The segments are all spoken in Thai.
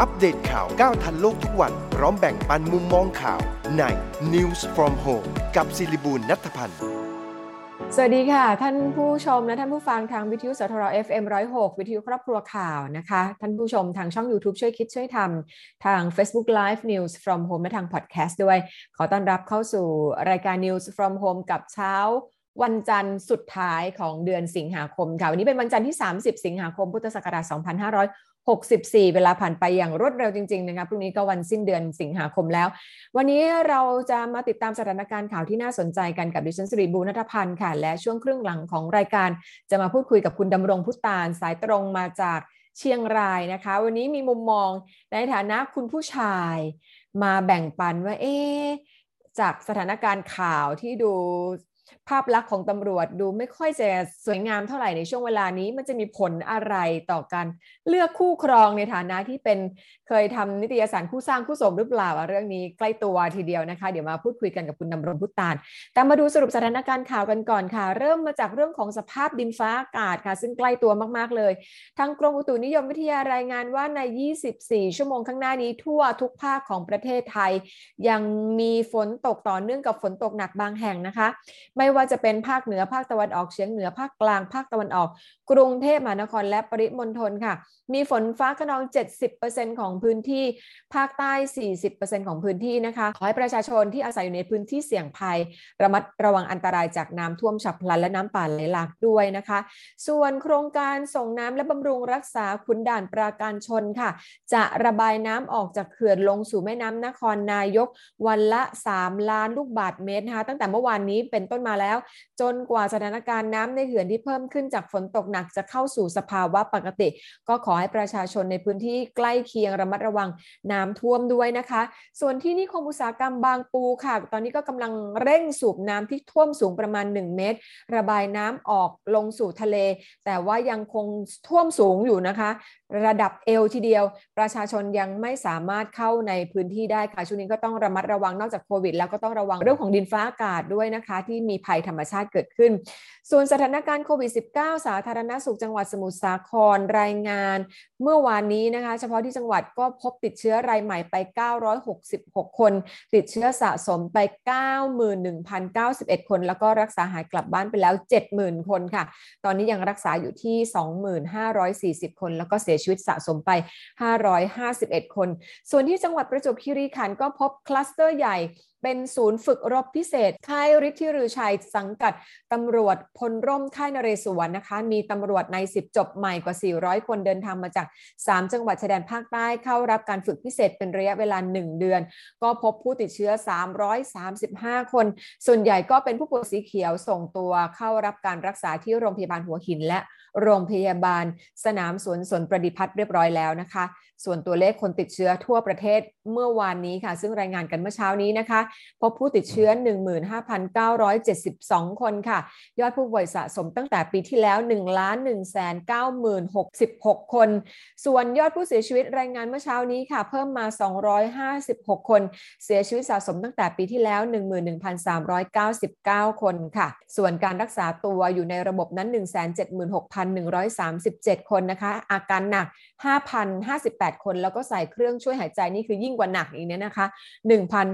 อัปเดตข่าวก้าวทันโลกทุกวันพร้อมแบ่งปันมุมมองข่าวใน News From Home กับศิริบูลย์ ณัฐพันธ์สวัสดีค่ะท่านผู้ชมและท่านผู้ฟังทางวิทยุสทร FM 106 วิทยุครอบครัวข่าวนะคะท่านผู้ชมทางช่อง YouTube ช่วยคิดช่วยทำทาง Facebook Live News From Home และทาง Podcast ด้วยขอต้อนรับเข้าสู่รายการ News From Home กับเช้าวันจันทร์สุดท้ายของเดือนสิงหาคมค่ะวันนี้เป็นวันจันทร์ที่30สิงหาคมพุทธศักราช2564เวลาผ่านไปอย่างรวดเร็วจริงๆนะคะพรุ่งนี้ก็วันสิ้นเดือนสิงหาคมแล้ววันนี้เราจะมาติดตามสถานการณ์ข่าวที่น่าสนใจกันกับดิฉันศิริบูลย์ ณัฐพันธ์ค่ะและช่วงครึ่งหลังของรายการจะมาพูดคุยกับคุณดำรงพุตานสายตรงมาจากเชียงรายนะคะวันนี้มีมุมมองในฐานะคุณผู้ชายมาแบ่งปันว่าจากสถานการณ์ข่าวที่ดูภาพลักษณ์ของตำรวจดูไม่ค่อยจะสวยงามเท่าไหร่ในช่วงเวลานี้มันจะมีผลอะไรต่อการเลือกคู่ครองในฐานะที่เป็นเคยทำนิตยสารคู่สร้างคู่สมหรือเปล่าเรื่องนี้ใกล้ตัวทีเดียวนะคะเดี๋ยวมาพูดคุยกันกับคุณดำรงพุตานแต่มาดูสรุปสถานการณ์ข่าวกันก่อนค่ะเริ่มมาจากเรื่องของสภาพดินฟ้าอากาศค่ะซึ่งใกล้ตัวมากๆเลยทางกรมอุตุนิยมวิทยารายงานว่าใน24ชั่วโมงข้างหน้านี้ทั่วทุกภาคของประเทศไทยยังมีฝนตกต่อเนื่องกับฝนตกหนักบางแห่งนะคะไม่ว่าจะเป็นภาคเหนือภาคตะวันออกเฉียงเหนือภาคกลางภาคตะวันออกกรุงเทพมหานครและปริมณฑลค่ะมีฝนฟ้าคะนอง 70% ของพื้นที่ภาคใต้ 40% ของพื้นที่นะคะขอให้ประชาชนที่อาศัยอยู่ในพื้นที่เสี่ยงภัยระมัดระวังอันตรายจากน้ำท่วมฉับพลันและน้ำป่าไหลหลากด้วยนะคะส่วนโครงการส่งน้ำและบำรุงรักษาขุนด่านปราการชนค่ะจะระบายน้ำออกจากเขื่อนลงสู่แม่น้ำนครนายกวันละ3ล้านลูกบาศก์เมตรนะคะตั้งแต่เมื่อวานนี้เป็นต้นมาแล้วจนกว่าสถานการณ์น้ำในเขื่อนที่เพิ่มขึ้นจากฝนตกหนักจะเข้าสู่สภาวะปกติก็ขอให้ประชาชนในพื้นที่ใกล้เคียงระมัดระวังน้ำท่วมด้วยนะคะส่วนที่นิคมอุตสาหกรรมบางปูค่ะตอนนี้ก็กำลังเร่งสูบน้ำที่ท่วมสูงประมาณ1เมตรระบายน้ำออกลงสู่ทะเลแต่ว่ายังคงท่วมสูงอยู่นะคะระดับเอวทีเดียวประชาชนยังไม่สามารถเข้าในพื้นที่ได้ค่ะช่วงนี้ก็ต้องระมัดระวังนอกจากโควิดแล้วก็ต้องระวังเรื่องของดินฟ้าอากาศด้วยนะคะที่มีภัยธรรมชาติเกิดขึ้นส่วนสถานการณ์โควิด -19 สาธารณสุขจังหวัดสมุทรสาครรายงานเมื่อวานนี้นะคะเฉพาะที่จังหวัดก็พบติดเชื้อรายใหม่ไป966คนติดเชื้อสะสมไป 91,091 คนแล้วก็รักษาหายกลับบ้านไปแล้ว 70,000 คนค่ะตอนนี้ยังรักษาอยู่ที่ 25,040 คนแล้วก็เสียชีวิตสะสมไป551คนส่วนที่จังหวัดประจวบคีรีขันธ์ก็พบคลัสเตอร์ใหญ่เป็นศูนย์ฝึกรบพิเศษค่ายฤทธิฤชัยสังกัดตำรวจพลร่มค่ายนเรศวรนะคะมีตำรวจใน10จบใหม่กว่า400คนเดินทางมาจาก3จังหวัดชายแดนภาคใต้เข้ารับการฝึกพิเศษเป็นระยะเวลา1เดือนก็พบผู้ติดเชื้อ335คนส่วนใหญ่ก็เป็นผู้ป่วยสีเขียวส่งตัวเข้ารับการรักษาที่โรงพยาบาลหัวหินและโรงพยาบาลสนามสวนสนประดิพัฒน์เรียบร้อยแล้วนะคะส่วนตัวเลขคนติดเชื้อทั่วประเทศเมื่อวานนี้ค่ะซึ่งรายงานกันเมื่อเช้านี้นะคะพบผู้ติดเชื้อ 15,972 คนค่ะยอดผู้ป่วยสะสมตั้งแต่ปีที่แล้ว 1,190,066 คนส่วนยอดผู้เสียชีวิตรายงานเมื่อเช้านี้ค่ะเพิ่มมา256คนเสียชีวิตสะสมตั้งแต่ปีที่แล้ว 11,399 คนค่ะส่วนการรักษาตัวอยู่ในระบบนั้น 176,137 คนนะคะอาการหนัก 5,058 คนแล้วก็ใส่เครื่องช่วยหายใจนี่คือยิ่งกว่าหนักอีกเนี่ยนะคะ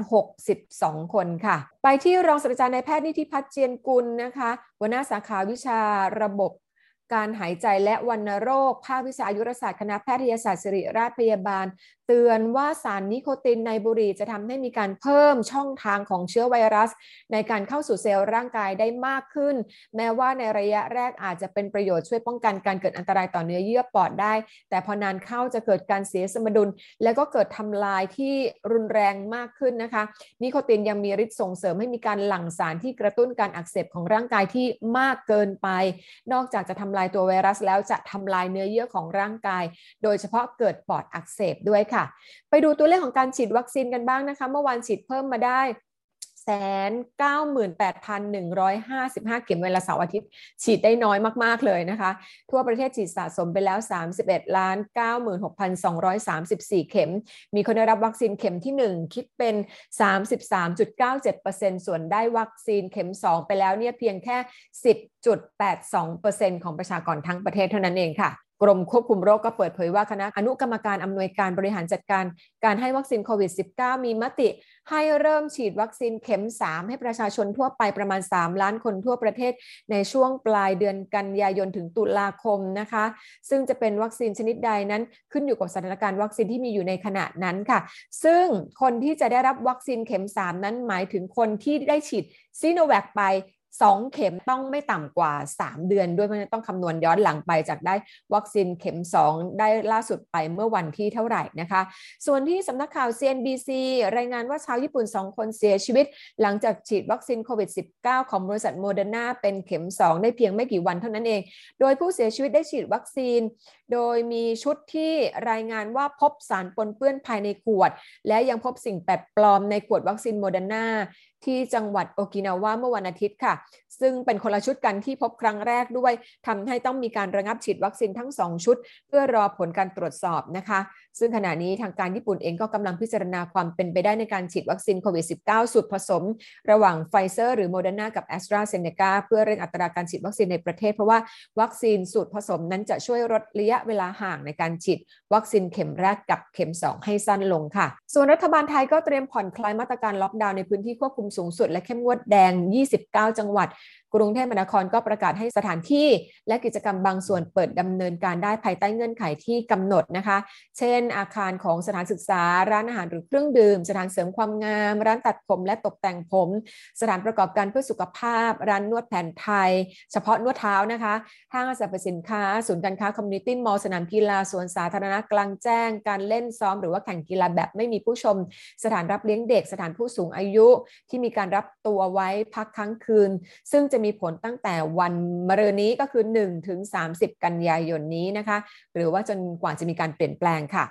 1,062 คนค่ะไปที่รองศาสตราจารย์นายแพทย์นิธิพัฒน์เจียนกุลนะคะหัวหน้าสาขาวิชาระบบการหายใจและวัณโรคภาควิชาอายุรศาสตร์คณะแพทยศาสตร์ศิริราชพยาบาลเตือนว่าสารนิโคตินในบุหรี่จะทำให้มีการเพิ่มช่องทางของเชื้อไวรัสในการเข้าสู่เซลล์ร่างกายได้มากขึ้นแม้ว่าในระยะแรกอาจจะเป็นประโยชน์ช่วยป้องกันการเกิดอันตรายต่อเนื้อเยื่อปอดได้แต่พอนานเข้าจะเกิดการเสียสมดุลและก็เกิดทำลายที่รุนแรงมากขึ้นนะคะนิโคตินยังมีฤทธิ์ส่งเสริมให้มีการหลั่งสารที่กระตุ้นการอักเสบของร่างกายที่มากเกินไปนอกจากจะทำลายตัวไวรัสแล้วจะทำลายเนื้อเยื่อของร่างกายโดยเฉพาะเกิดปอดอักเสบด้วยค่ะไปดูตัวเลขของการฉีดวัคซีนกันบ้างนะคะเมื่อวานฉีดเพิ่มมาได้198,155 เข็มเวลาเสาร์อาทิตย์ฉีดได้น้อยมากๆเลยนะคะทั่วประเทศฉีดสะสมไปแล้ว 31,96,234 เข็มมีคนได้รับวัคซีนเข็มที่1คิดเป็น 33.97% ส่วนได้วัคซีนเข็ม2ไปแล้วเนี่ยเพียงแค่ 10.82% ของประชากรทั้งประเทศเท่านั้นเองค่ะ กรมควบคุมโรคก็เปิดเผยว่าคณะอนุกรรมการอำนวยการบริหารจัดการการให้วัคซีนโควิด -19 มีมติให้เริ่มฉีดวัคซีนเข็ม 3ให้ประชาชนทั่วไปประมาณ3ล้านคนทั่วประเทศในช่วงปลายเดือนกันยายนถึงตุลาคมนะคะซึ่งจะเป็นวัคซีนชนิดใดนั้นขึ้นอยู่กับสถานการณ์วัคซีนที่มีอยู่ในขณะนั้นค่ะซึ่งคนที่จะได้รับวัคซีนเข็ม 3นั้นหมายถึงคนที่ได้ฉีดซิโนแวคไป2 เข็มต้องไม่ต่ำกว่า3เดือนด้วยเพราะฉะนั้นต้องคำนวณย้อนหลังไปจากได้วัคซีนเข็ม2ได้ล่าสุดไปเมื่อวันที่เท่าไหร่นะคะส่วนที่สำนักข่าว CNBC รายงานว่าชาวญี่ปุ่น2คนเสียชีวิตหลังจากฉีดวัคซีนโควิด -19 ของบริษัท Moderna เป็นเข็ม2ได้เพียงไม่กี่วันเท่านั้นเองโดยผู้เสียชีวิตได้ฉีดวัคซีนโดยมีชุดที่รายงานว่าพบสารปนเปื้อนภายในขวดและยังพบสิ่งแปลกปลอมในขวดวัคซีน Modernaที่จังหวัดโอกินาวาเมื่อวันอาทิตย์ค่ะซึ่งเป็นคนละชุดกันที่พบครั้งแรกด้วยทำให้ต้องมีการระงับฉีดวัคซีนทั้ง2ชุดเพื่อรอผลการตรวจสอบนะคะซึ่งขณะนี้ทางการญี่ปุ่นเองก็กำลังพิจารณาความเป็นไปได้ในการฉีดวัคซีนโควิด -19 สูตรผสมระหว่าง Pfizer หรือ Moderna กับ AstraZeneca เพื่อเร่งอัตราการฉีดวัคซีนในประเทศเพราะว่าวัคซีนสูตรผสมนั้นจะช่วยลดระยะเวลาห่างในการฉีดวัคซีนเข็มแรกกับเข็ม2ให้สั้นลงค่ะส่วนรัฐบาลไทยก็เตรียมผ่อนคลายมาตรการล็อกดาวน์ในพื้นที่ควบคุมสูงสุดและเข้มงวดแดง29จังหวัดกรุงเทพมหานครก็ประกาศให้สถานที่และกิจกรรมบางส่วนเปิดดำเนินการได้ภายใต้เงื่อนไขที่กำหนดนะคะเช่นอาคารของสถานศึกษาร้านอาหารหรือเครื่องดื่มสถานเสริมความงามร้านตัดผมและตกแต่งผมสถานประกอบการเพื่อสุขภาพร้านนวดแผนไทยเฉพาะนวดเท้านะคะห้างสรรพสินค้าศูนย์การค้าคอมมูนิตี้มอลล์สนามกีฬาสวนสาธารณะกลางแจ้งการเล่นซ้อมหรือว่าแข่งกีฬาแบบไม่มีผู้ชมสถานรับเลี้ยงเด็กสถานผู้สูงอายุที่มีการรับตัวไว้พักค้างคืนซึ่งจะมีผลตั้งแต่วันมะรืนนี้ก็คือ1ถึง30กันยายนนี้นะคะหรือว่าจนกว่าจะมีการเปลี่ยนแปลงค่ะ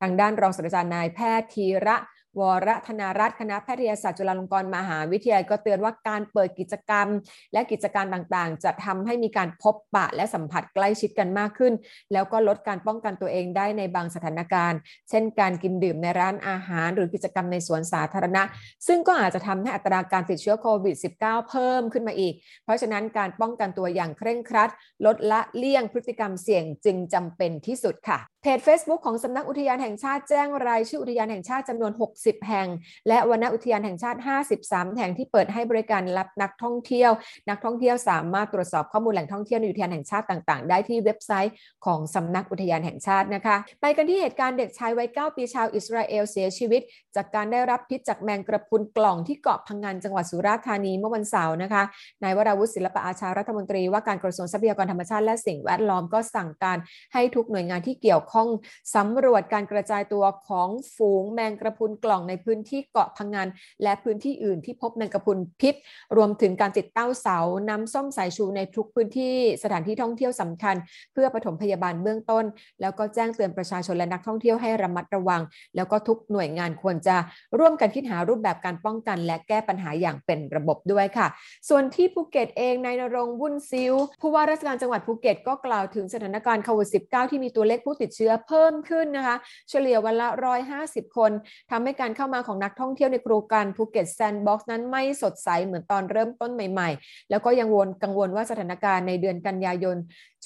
ทางด้านรองศาสตราจารย์นายแพทย์ธีระวรธนารัตน์คณะแพทยศาสตร์จุฬาลงกรณ์มหาวิทยาลัยก็เตือนว่าการเปิดกิจกรรมและกิจการต่างๆจะทำให้มีการพบปะและสัมผัสใกล้ชิดกันมากขึ้นแล้วก็ลดการป้องกันตัวเองได้ในบางสถานการณ์เช่นการกินดื่มในร้านอาหารหรือกิจกรรมในสวนสาธารณะซึ่งก็อาจจะทำให้อัตราการติดเชื้อโควิด -19 เพิ่มขึ้นมาอีกเพราะฉะนั้นการป้องกันตัวอย่างเคร่งครัดลดละเลี่ยงพฤติกรรมเสี่ยงจึงจำเป็นที่สุดค่ะเพจ Facebook ของสำนักอุทยานแห่งชาติแจ้งรายชื่ออุทยานแห่งชาติจำนวน60แห่งและวรรณอุทยานแห่งชาติ53แห่งที่เปิดให้บริการรับนักท่องเที่ยวนักท่องเที่ยวสามารถตรวจสอบข้อมูลแหล่งท่องเที่ยวในอุทยานแห่งชาติต่างๆได้ที่เว็บไซต์ของสำนักอุทยานแห่งชาตินะคะไปกันที่เหตุการณ์เด็กชายวัย9ปีชาวอิสราเอลเสียชีวิตจากการได้รับพิษจากแมงกระพรุนกล่องที่เกาะพังงานจังหวัดสุราษฎร์ธานีเมื่อวันเสาร์นะคะนายวราวุฒิศิลปอาชารัฐมนตรีว่าการกระทรวงทรัพยากรธรรมชาติและสิ่งแวดล้อมก็สั่งการให้ทุกหน่วยงานที่เกี่ยวข้องสำรวจการกระจายตัวของฝูงแมงกระพรุนกล่องในพื้นที่เกาะพังงานและพื้นที่อื่นที่พบแมงกะพรุนพิษรวมถึงการติดตั้งเสาน้ำส้มสายชูในทุกพื้นที่สถานที่ท่องเที่ยวสำคัญเพื่อปฐมพยาบาลเบื้องต้นแล้วก็แจ้งเตือนประชาชนและนักท่องเที่ยวให้ระมัดระวังแล้วก็ทุกหน่วยงานควรจะร่วมกันคิดหารูปแบบการป้องกันและแก้ปัญหาอย่างเป็นระบบด้วยค่ะส่วนที่ภูเก็ตเองนายณรงค์วุ่นซิ้วผู้ว่าราชการจังหวัดภูเก็ตก็กล่าวถึงสถานการณ์โควิด -19 ที่มีตัวเลขผู้ติดเชื้อเพิ่มขึ้นนะคะเฉลี่ยวันละ150คนทำให้การเข้ามาของนักท่องเที่ยวในโครงการภูเก็ตแซนด์บ็อกซ์นั้นไม่สดใสเหมือนตอนเริ่มต้นใหม่ๆแล้วก็ยังกังวลว่าสถานการณ์ในเดือนกันยายน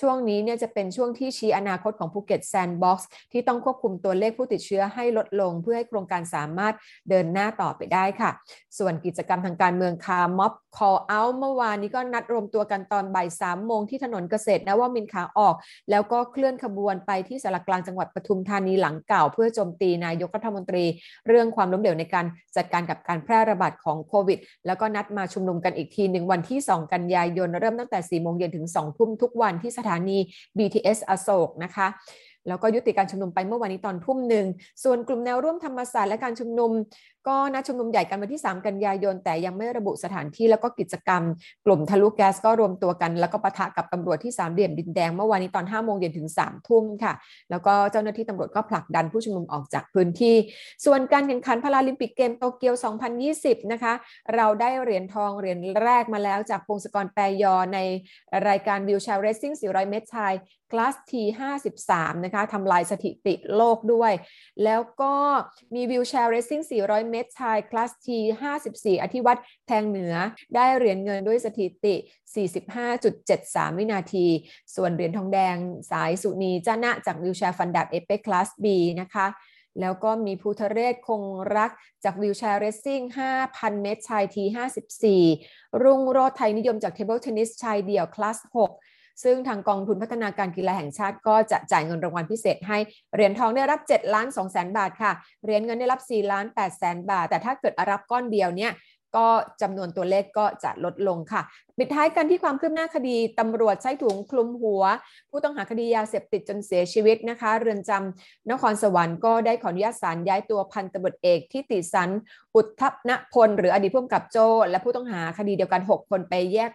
ช่วงนี้เนี่ยจะเป็นช่วงที่ชี้อนาคตของภูเก็ตแซนด์บ็อกซ์ที่ต้องควบคุมตัวเลขผู้ติดเชื้อให้ลดลงเพื่อให้โครงการสามารถเดินหน้าต่อไปได้ค่ะส่วนกิจกรรมทางการเมืองคาร์ม็อบคอลเอาท์เมื่อวานนี้ก็นัดรวมตัวกันตอนบ่าย 3 โมงที่ถนนเกษตรนวมินทร์ขาออกแล้วก็เคลื่อนขบวนไปที่ศาลากลางจังหวัดปทุมธานีหลังเก่าเพื่อโจมตีนายกรัฐมนตรีเรื่องความล้มเหลวในการจัดการกับการแพร่ระบาดของโควิดแล้วก็นัดมาชุมนุมกันอีกทีหนึ่งวันที่2กันยายนเริ่มตั้งแต่ 4 โมงเย็นถึง 2 ทุ่มทุกวันที่สถานี BTS อโศกนะคะแล้วก็ยุติการชุมนุมไปเมื่อวันนี้ตอน 19:00 น.ส่วนกลุ่มแนวร่วมธรรมศาสตร์และการชุมนุมก็นัดชุมนุมใหญ่กันวันที่3กันยายนแต่ยังไม่ระบุสถานที่แล้วก็กิจกรรมกลุ่มทะลุแก๊สก็รวมตัวกันแล้วก็ปะทะกับตำรวจที่สามเหลี่ยมดินแดงเมื่อวานนี้ตอน 5 โมงเย็นถึง 3 ทุ่มค่ะแล้วก็เจ้าหน้าที่ตำรวจก็ผลักดันผู้ชุมนุมออกจากพื้นที่ส่วนการแข่งขันพาราลิมปิกเกมโตเกียว 2020 นะคะเราได้เหรียญทองเหรียญแรกมาแล้วจากพงศกร แปรยอในรายการวีลแชร์เรซซิ่ง 400 เมตรชายคลาส T53 นะคะทำลายสถิติโลกด้วยแล้วก็มีวิวแชร์เรสซิ่ง400เมตรชายคลาสที54อธิวัฒน์แทงเหนือได้เหรียญเงินด้วยสถิติ 45.73 วินาทีส่วนเหรียญทองแดงสายสุนีจ้านะจากวิวแชร์ฟันดาบเอเปคคลาส B นะคะแล้วก็มีภูทะเรศคงรักจากวิวแชร์เรสซิ่ง 5,000 เมตรชายที54รุ่งโรจน์ไทยนิยมจากเทเบิลเทนนิสชายเดี่ยวคลาส6ซึ่งทางกองทุนพัฒนาการกีฬาแห่งชาติก็จะจ่ายเงินรางวัลพิเศษให้เหรียญทองได้รับ 7,200,000 บาทค่ะเหรียญเงินได้รับ 4,800,000 บาทแต่ถ้าเกิดรับก้อนเดียวเนี่ยก็จำนวนตัวเลขก็จะลดลงค่ะปิดท้ายกันที่ความคืบหน้าคดีตำรวจใช้ถุงคลุมหัวผู้ต้องหาคดียาเสพติดจนเสียชีวิตนะคะเรือนจำนครสวรรค์ก็ได้ขออนุญาตศาลย้ายตัวพันตำรวจเอกทิติสันอุทธัพนพลหรืออดีตผู้กำกับโจ้และผู้ต้องหาคดีเดียวกัน6คนไปแยก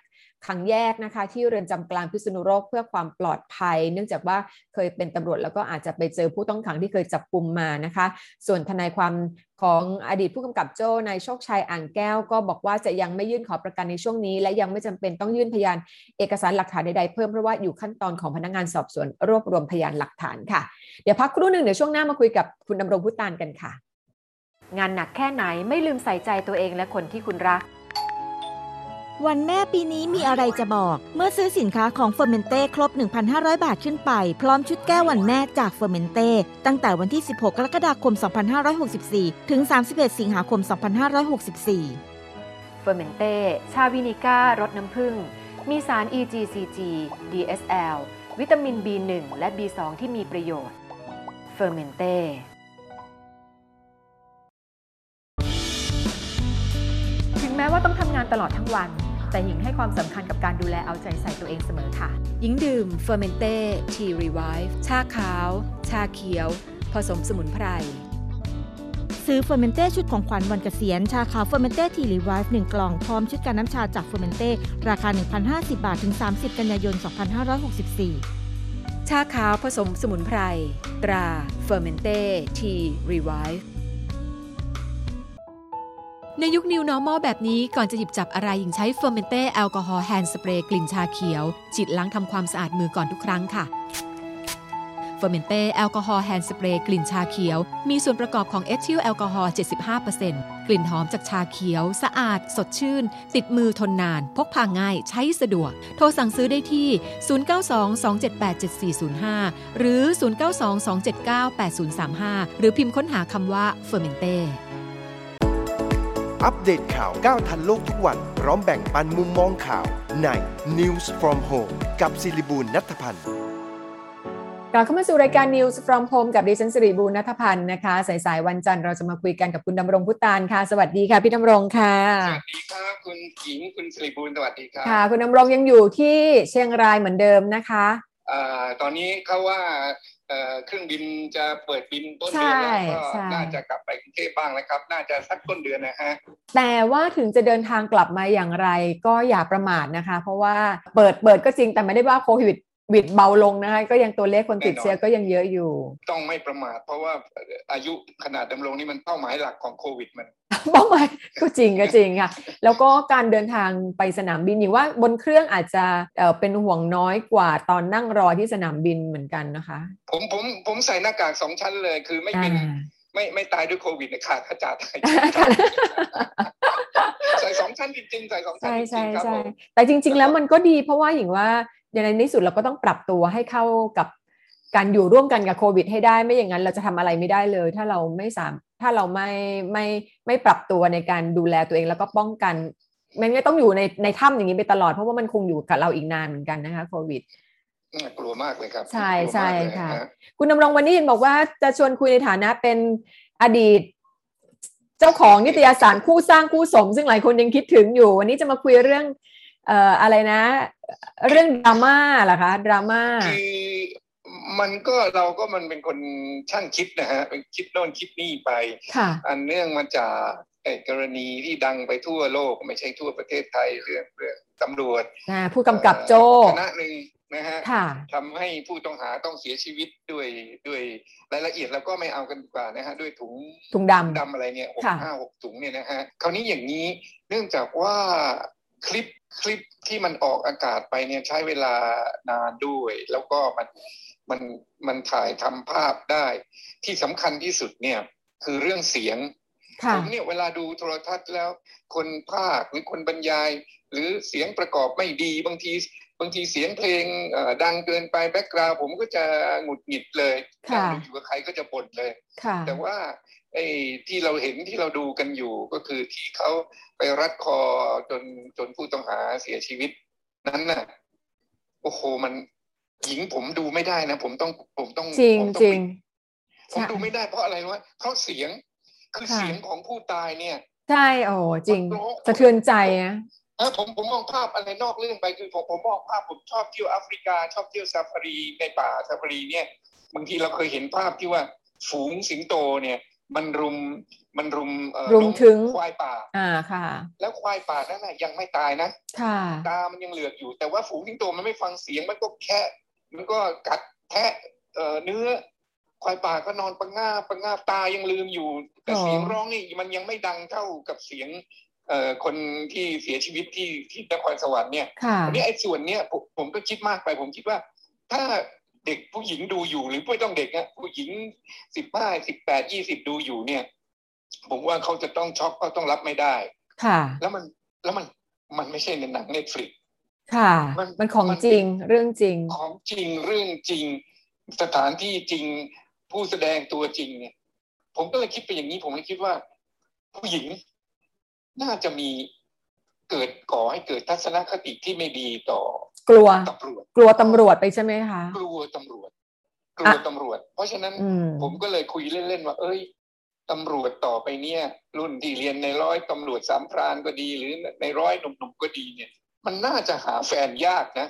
ขังแยกนะคะที่เรือนจำกลางพิษณุโลกเพื่อความปลอดภัยเนื่องจากว่าเคยเป็นตำรวจแล้วก็อาจจะไปเจอผู้ต้องขังที่เคยจับกุมมานะคะส่วนทนายความของอดีตผู้กำกับโจ้นายโชคชัยอ่างแก้วก็บอกว่าจะยังไม่ยื่นขอประกันในช่วงนี้และยังไม่จำเป็นต้องยื่นพยานเอกสารหลักฐานใดๆเพิ่มเพราะว่าอยู่ขั้นตอนของพนักงานสอบสวนรวบรวมพยานหลักฐานค่ะเดี๋ยวพักครู่นึงเดี๋ยวช่วงหน้ามาคุยกับคุณดำรงพุตานกันค่ะงานหนักแค่ไหนไม่ลืมใส่ใจตัวเองและคนที่คุณรักวันแม่ปีนี้มีอะไรจะบอกเมื่อซื้อสินค้าของ Fermente ครบ 1,500 บาทขึ้นไปพร้อมชุดแก้ววันแม่จาก Fermente ตั้งแต่วันที่16กรกฎาคม2564ถึง31สิงหาคม2564 Fermente ชาวินิก้ารสน้ำผึ้งมีสาร EGCG DSL วิตามิน B1 และ B2 ที่มีประโยชน์ Fermenteแม้ว่าต้องทำงานตลอดทั้งวันแต่หญิงให้ความสำคัญกับการดูแลเอาใจใส่ตัวเองเสมอค่ะหญิงดื่ม Fermente Tea Revive ชาขาวชาเขียวผสมสมุนไพรซื้อ Fermente ชุดของขวัญวันเกษียณชาขาว Fermente Tea Revive 1กล่องพร้อมชุดการน้ำชาจาก Fermente ราคา 1,050 บาทถึง30กันยายน2564ชาขาวผสมสมุนไพรตรา Fermente Tea Reviveในยุค New Normal แบบนี้ก่อนจะหยิบจับอะไรหญิงใช้ Fermente Alcohol Hand Spray กลิ่นชาเขียวฉีดล้างทำความสะอาดมือก่อนทุกครั้งค่ะ Fermente Alcohol Hand Spray กลิ่นชาเขียวมีส่วนประกอบของ Ethyl Alcohol 75% กลิ่นหอมจากชาเขียวสะอาดสดชื่นติดมือทนนานพกพาง่ายใช้สะดวกโทรสั่งซื้อได้ที่0922787405หรือ0922798035หรือพิมพ์ค้นหาคำว่า Fermenteอัปเดตข่าวก้าวทันโลกทุกวันพร้อมแบ่งปันมุมมองข่าวใน News From Home กับศิริบูลย์ ณัฐพันธ์กลับเข้ามาสู่รายการ News From Home กับดิฉันศิริบูลย์ ณัฐพันธ์นะคะสายๆวันจันทร์เราจะมาคุยกันกับคุณดำรงพุตานค่ะสวัสดีค่ะพี่ดำรงค่ะสวัสดีค่ะคุณขิงคุณศิริบูลย์สวัสดีค่ะค่ะคุณดำรงยังอยู่ที่เชียงรายเหมือนเดิมนะคะตอนนี้เขาว่าเครื่องบินจะเปิดบินต้นเดือนแล้วก็น่าจะกลับไปกรุงเทพบ้างนะครับน่าจะสักต้นเดือนนะฮะแต่ว่าถึงจะเดินทางกลับมาอย่างไรก็อย่าประมาทนะคะเพราะว่าเปิดก็จริงแต่ไม่ได้ว่าโควิดเบาลงนะคะก็ยังตัวเลขคนติดเชื้อก็ยังเยอะอยู่ต้องไม่ประมาทเพราะว่าอายุขนาดดำรงนี่มันเป้าหมายหลักของโควิดมันเป้าหมายก็จริงค่ะแล้วก็การเดินทางไปสนามบินอย่างว่าบนเครื่องอาจจะเป็นห่วงน้อยกว่าตอนนั่งรอที่สนามบินเหมือนกันนะคะผมใส่หน้ากาก2ชั้นเลยคือไม่เป็นไม่ตายด้วยโควิดนะคะถ้าจะตายใส่2ชั้นจริงๆใส่2ชั้นจริงๆครับแต่จริงๆแล้วมันก็ดีเพราะว่าอย่างว่าในที่สุดเราก็ต้องปรับตัวให้เข้ากับการอยู่ร่วมกันกับโควิดให้ได้ไม่อย่างนั้นเราจะทำอะไรไม่ได้เลยถ้าเราไม่ปรับตัวในการดูแลตัวเองแล้วก็ป้องกันมันไม่ต้องอยู่ในถ้ำอย่างนี้ไปตลอดเพราะว่ามันคงอยู่กับเราอีกนานเหมือนกันนะคะโควิดกลัวมากเลยครับใช่ๆค่ะคุณดำรงวันนี้บอกว่าจะชวนคุยในฐานะเป็นอดีตเจ้าของนิตยสารคู่สร้างคู่สมซึ่งหลายคนยังคิดถึงอยู่วันนี้จะมาคุยเรื่องอะไรนะเรื่องดราม่าเหรอคะดราม่าคือมันก็มันเป็นคนช่างคิดนะฮะเป็นคิดโน่นคิดนี่ไปอันเนื่องมาจากกรณีที่ดังไปทั่วโลกไม่ใช่ทั่วประเทศไทยเรื่องตำรวจผู้กำกับโจ้คณะหนึ่งนะฮะทำให้ผู้ต้องหาต้องเสียชีวิตด้วยรายละเอียดแล้วก็ไม่เอากันดีกว่านะฮะด้วยถุงดำอะไรเนี่ย6-5-6ถุงเนี่ยนะฮะคราวนี้อย่างนี้เนื่องจากว่าคลิปที่มันออกอากาศไปเนี่ยใช้เวลานานด้วยแล้วก็มัน มันถ่ายทำภาพได้ที่สำคัญที่สุดเนี่ยคือเรื่องเสียงผมเนี่ยเวลาดูโทรทัศน์แล้วคนภาคหรือคนบรรยายหรือเสียงประกอบไม่ดีบางทีเสียงเพลงดังเกินไปแบ็คกราวด์ผมก็จะหงุดหงิดเลยอยู่กับใครก็จะบ่นเลยแต่ว่าไอ้ที่เราเห็นที่เราดูกันอยู่ก็คือที่เขาไปรัดคอจนผู้ต้องหาเสียชีวิตนั้นน่ะโอ้โหมันหญิงผมดูไม่ได้นะผมต้องจริงผมดูไม่ได้เพราะอะไรวะเพราะเสียงคือเสียงของผู้ตายเนี่ยใช่โอ้จริงสะเทือนใจนะผมมองภาพอะไรนอกเรื่องไปคือผมมองภาพผมชอบเที่ยวแอฟริกาชอบเที่ยวซาฟารีในป่าซาฟารีเนี่ยบางทีเราเคยเห็นภาพที่ว่าฝูงสิงโตเนี่ยมันรุมถึงควายป่าค่ะแล้วควายป่านั่นน่ะยังไม่ตายนะค่ะตามันยังเหลือกอยู่แต่ว่าฝูงสิงโตมันไม่ฟังเสียงมันก็กัดแทะเนื้อควายป่าก็นอนปังงาบตายังลืมอยู่แต่เสียงร้องนี่มันยังไม่ดังเท่ากับเสียงคนที่เสียชีวิตที่นครสวรรค์เนี่ยอันนี้ไอ้ส่วนเนี้ยผมก็คิดมากไปผมคิดว่าถ้าเด็กผู้หญิงดูอยู่หรือไม่ต้องเด็กนะผู้หญิง15, 18, 20ดูอยู่เนี่ยผมว่าเขาจะต้องช็อกก็ต้องรับไม่ได้ค่ะแล้วมันไม่ใช่ในหนัง Netflix ค่ะมันของจริงเรื่องจริงของจริงเรื่องจริงสถานที่จริงผู้แสดงตัวจริงเนี่ยผมก็เลยคิดไปอย่างนี้ผมเลยคิดว่าผู้หญิงน่าจะมีเกิดก่อให้เกิดทัศนคติที่ไม่ดีต่อกลัวตำรวจไปใช่ไหมคะกลัวตำรวจเพราะฉะนั้นผมก็เลยคุยเล่นๆว่าเอ้ยตำรวจต่อไปเนี่ยรุ่นที่เรียนในร้อยตำรวจสามพรานก็ดีหรือในร้อยหนุ่มๆก็ดีเนี่ยมันน่าจะหาแฟนยากนะ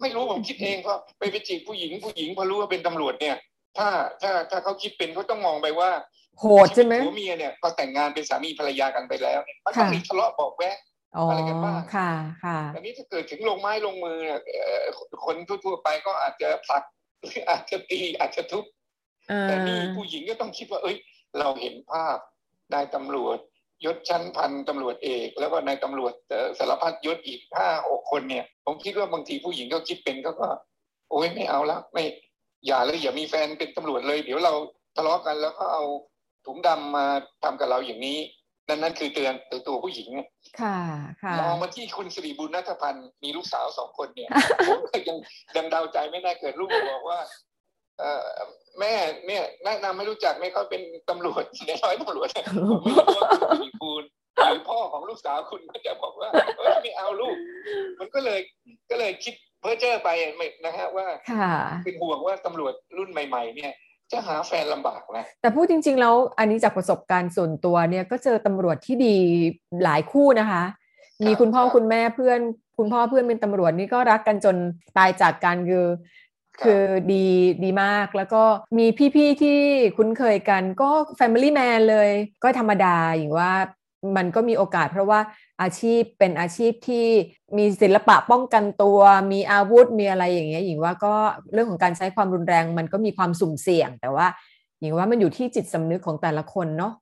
ไม่รู้ผมคิดเองเพราะไปจีบผู้หญิงพอรู้ว่าเป็นตำรวจเนี่ยถ้าเขาคิดเป็นเขาต้องมองไปว่าโหดใช่ไหมผัวเมียเนี่ยพอแต่งงานเป็นสามีภรรยากันไปแล้วเนี่ยมันต้องมีทะเลาะเบาะแว้งอะไรกันบ้างค่ะแต่นี้ถ้าเกิดถึงลงไม้ลงมือคนทั่วๆไปก็อาจจะผลักอาจจะตีอาจจะทุบแต่นี่ผู้หญิงก็ต้องคิดว่าเอ้ยเราเห็นภาพนายตำรวจยศชั้นพันตำรวจเอกแล้วก็นายตำรวจสารพัดยศอีก 5-6 คนเนี่ยผมคิดว่าบางทีผู้หญิงก็คิดเป็นก็โอ๊ยไม่เอาละไม่อย่าเลยอย่ามีแฟนเป็นตำรวจเลยเดี๋ยวเราทะเลาะกันแล้วก็เอาถุงดำมาทำกับเราอย่างนี้นั่นคือเตือนตัวผู้หญิงค่ะมองมาที่คุณสิริบุญณัฐพันธ์มีลูกสาว2คนเนี่ย ผมก็ยังเดาใจไม่ได้เกิดลูกบอกว่าแม่แนะนำให้รู้จักแม่เขาเป็นตำรวจในร้อยตำรวจผมไม่รู้ว่าคุณหรือพ่อของลูกสาวคุณก็จะบอกว่าไม่เอาลูกมันก็เลยคิดเพ้อเจ้อไปนะฮะว่าเป็นห่วงว่าตำรวจรุ่นใหม่ๆเนี่ยจะหาแฟนลำบากนะแต่พูดจริงๆแล้วอันนี้จากประสบการณ์ส่วนตัวเนี่ยก็เจอตำรวจที่ดีหลายคู่นะคะมีคุณพ่อคุณแม่เพื่อนคุณพ่อเพื่อนเป็นตำรวจนี่ก็รักกันจนตายจากกันคือดีมากแล้วก็มีพี่ๆที่คุ้นเคยกันก็ Family Man เลยก็ธรรมดาอย่างว่ามันก็มีโอกาสเพราะว่าอาชีพเป็นอาชีพที่มีศิลปะป้องกันตัวมีอาวุธมีอะไรอย่างเงี้ยหญิงว่าก็เรื่องของการใช้ความรุนแรงมันก็มีความสุ่มเสี่ยงแต่ว่าหญิงว่ามันอยู่ที่จิตสำนึกของแต่ละคนเนาะ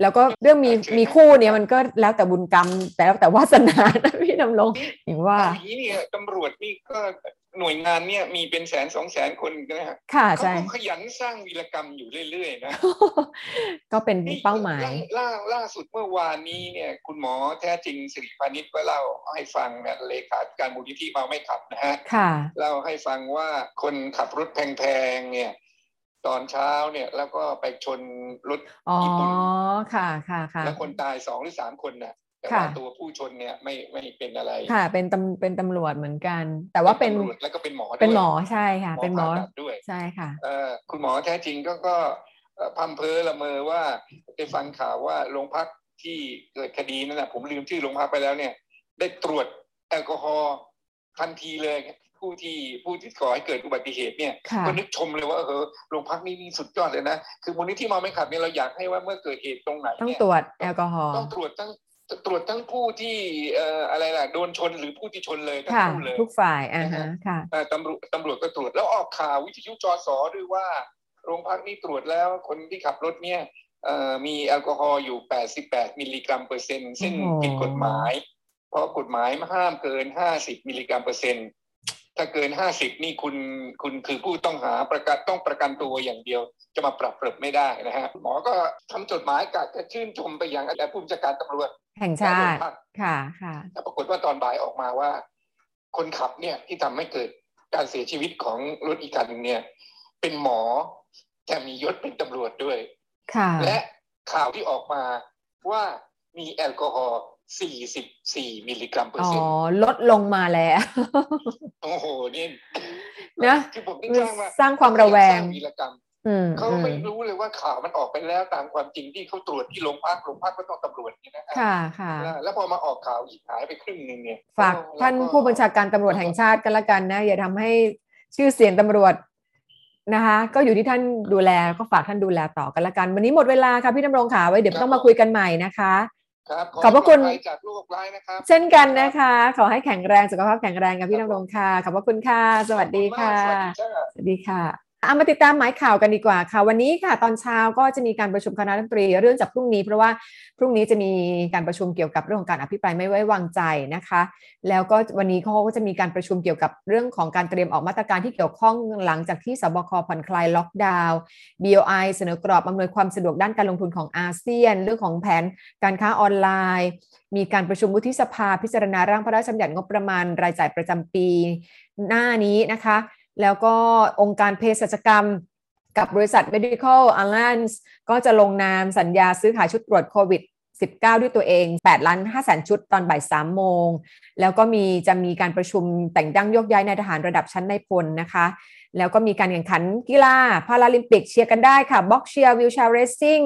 แล้วก็เรื่องมีคู่เนี่ยมันก็แล้วแต่บุญกรรมแล้วแต่วาสนานะพี่ดำรงหญิงว่าอย่างนี้เนี่ยตำรวจนี่ก็หน่วยงานเนี่ยมีเป็นแสน 200,000 คนนะฮะค่ะใช่เขาขยันสร้างวีรกรรมอยู่เรื่อยๆนะก็เป็นเป้าหมายล่าสุดเมื่อวานนี้เนี่ยคุณหมอแท้จริงสิริพานิชก็เล่าให้ฟังนะเลขาธิการมูลนิธิเมาไม่ขับนะฮะค่ะเล่าให้ฟังว่าคนขับรถแพงๆเนี่ยตอนเช้าเนี่ยแล้วก็ไปชนรถญี่ปุ่นค่ะแล้วคนตาย2หรือ3คนน่ะแต่ว่าตัวผู้ชนเนี่ยไม่เป็นอะไรค่ะเป็นตำรวจเหมือนกันแต่ว่าเป็นตำรวจแล้วก็เป็นหมอด้วยเป็นหมอใช่ค่ะเป็นหมอด้วยใช่ค่ะคุณหมอแท้จริงก็พร่ำเพ้อละเมอว่าไปฟังข่าวว่าโรงพักที่เกิดคดีนั่นน่ะผมลืมชื่อโรงพักไปแล้วเนี่ยได้ตรวจแอลกอฮอล์ทันทีเลยผู้ที่ก่อให้เกิดอุบัติเหตุเนี่ยก็นึกชมเลยว่าโรงพักนี้มีสุดยอดเลยนะคือมูลนิธิเมาไม่ขับเนี่ยเราอยากให้ว่าเมื่อเกิดเหตุตรงไหนต้องตรวจแอลกอฮอล์ต้องตรวจทั้งผู้ที่อะไรล่ะโดนชนหรือผู้ที่ชนเลยทั้งคู่เลยทุกฝ่ายค่ะตำรวจก็ตรวจแล้วออกข่าววิทยุจสด้วยว่าโรงพักนี้ตรวจแล้วคนที่ขับรถเนี่ยมีแอลกอฮอล์อยู่88มิลลิกรัมเปอร์เซ็นต์ซึ่งผิดกฎหมายเพราะกฎหมายห้ามเกิน50มิลลิกรัมเปอร์เซ็นต์ ถ้าเกิน50นี่คุณคือผู้ต้องหาต้องประกันตัวอย่างเดียวจะมาปรับเปรบไม่ได้นะฮะหมอก็ทำจดหมายกะจะชื่นชมไปยังผู้บัญชาการตำรวจแห่งชาติค่ะค่ะแต่ปรากฏว่าตอนบ่ายออกมาว่าคนขับเนี่ยที่ทำให้เกิดการเสียชีวิตของรถอีกคันนึงเนี่ยเป็นหมอแต่มียศเป็นตำรวจด้วยและข่าวที่ออกมาว่ามีแอลกอฮอล์44มิลลิกรัมเปอร์เซ็นต์ลดลงมาแล้วโอ้โหนี่นะสร้างความระแวงเขาไม่รู้เลยว่าข่าวมันออกไปแล้วตามความจริงที่เขาตรวจที่โรงพักก็ต้องตำรวจนี่นะครับค่ะแล้วพอมาออกข่าวอีกหายไปครึ่งนึงเนี่ยฝากท่านผู้บัญชาการตำรวจแห่งชาติกันละกันนะอย่าทำให้ชื่อเสียงตำรวจนะคะก็อยู่ที่ท่านดูแลก็ฝากท่านดูแลต่อกันละกันวันนี้หมดเวลาค่ะพี่ดำรงค่ะไว้เดี๋ยวต้องมาคุยกันใหม่นะคะขอบพระคุณจากโรคร้ายนะครับเช่นกันนะคะขอให้แข็งแรงสุขภาพแข็งแรงกับพี่ดำรงค่ะขอบพระคุณค่ะสวัสดีค่ะสวัสดีค่ะเอามาติดตามหมายข่าวกันดีกว่าค่ะวันนี้ค่ะตอนเช้าก็จะมีการประชุมคณะรัฐมนตรีเรื่องจากพรุ่งนี้เพราะว่าพรุ่งนี้จะมีการประชุมเกี่ยวกับเรื่องของการอภิปรายไม่ไว้วางใจนะคะแล้วก็วันนี้เขาก็จะมีการประชุมเกี่ยวกับเรื่องของการเตรียมออกมาตรการที่เกี่ยวข้องหลังจากที่สบคผ่อนคลายล็อกดาวน์ BOI เสนอกรอบอำนวยความสะดวกด้านการลงทุนของอาเซียนเรื่องของแผนการค้าออนไลน์มีการประชุมวุฒิสภาพิจารณาร่างพระราชบัญญัติงบประมาณรายจ่ายประจำปีหน้านี้นะคะแล้วก็องค์การเภสัชกรรมกับบริษัท Medical Alliance ก็จะลงนามสัญญาซื้อขายชุดตรวจโควิด -19 ด้วยตัวเอง 8,500,000 ชุดตอนบ่าย 3 โมงแล้วก็จะมีการประชุมแต่งตั้งยกย้ายนายทหารระดับชั้นนายพลนะคะแล้วก็มีการแข่งขันกีฬาพาราลิมปิกเชียร์กันได้ค่ะบ็อกซ์เชียร์วิลแชร์เรซซิ่ง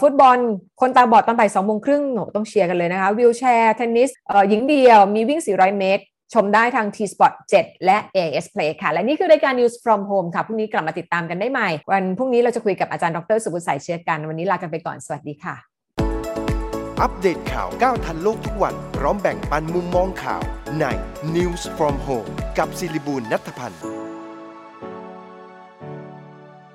ฟุตบอลคนตาบอดตอนบ่าย 2 โมงครึ่งต้องเชียร์กันเลยนะคะวิลแชร์เทนนิสหญิงเดี่ยวมีวิ่ง 400 เมตรชมได้ทาง T-Sport 7 และ AS Play ค่ะและนี่คือรายการ News From Home ค่ะพรุ่งนี้กลับมาติดตามกันได้ใหม่วันพรุ่งนี้เราจะคุยกับอาจารย์ดร.สุบุญสายเชื้อกันวันนี้ลากันไปก่อนสวัสดีค่ะอัปเดตข่าวก้าวทันโลกทุกวันพร้อมแบ่งปันมุมมองข่าวใน News From Home กับศิริบูลณัฐพันธ์